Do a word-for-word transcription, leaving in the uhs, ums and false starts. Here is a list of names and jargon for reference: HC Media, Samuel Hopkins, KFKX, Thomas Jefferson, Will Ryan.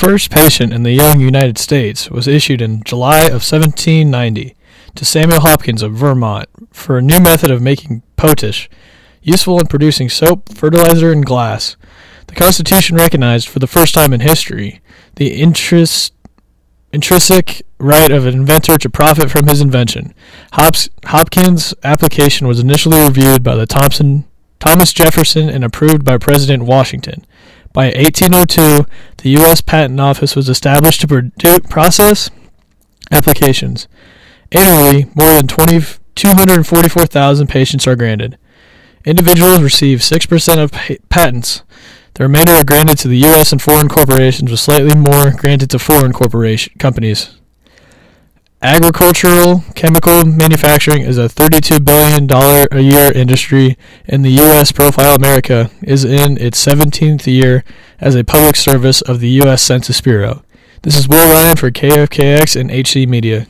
first patient in the young United States was issued in July of seventeen ninety to Samuel Hopkins of Vermont for a new method of making potash, useful in producing soap, fertilizer, and glass. The Constitution recognized, for the first time in history, the interest, intrinsic right of an inventor to profit from his invention. Hops, Hopkins' application was initially reviewed by the Thompson, Thomas Jefferson and approved by President Washington. By eighteen oh two, the U S Patent Office was established to produce, process applications. Annually, more than two hundred forty-four thousand patients are granted. Individuals receive six percent of pa- patents. The remainder are granted to the U S and foreign corporations, with slightly more granted to foreign corporation companies. Agricultural chemical manufacturing is a thirty-two billion dollars a year industry, and the U S Profile America is in its seventeenth year as a public service of the U S Census Bureau. This is Will Ryan for K F K X and H C Media.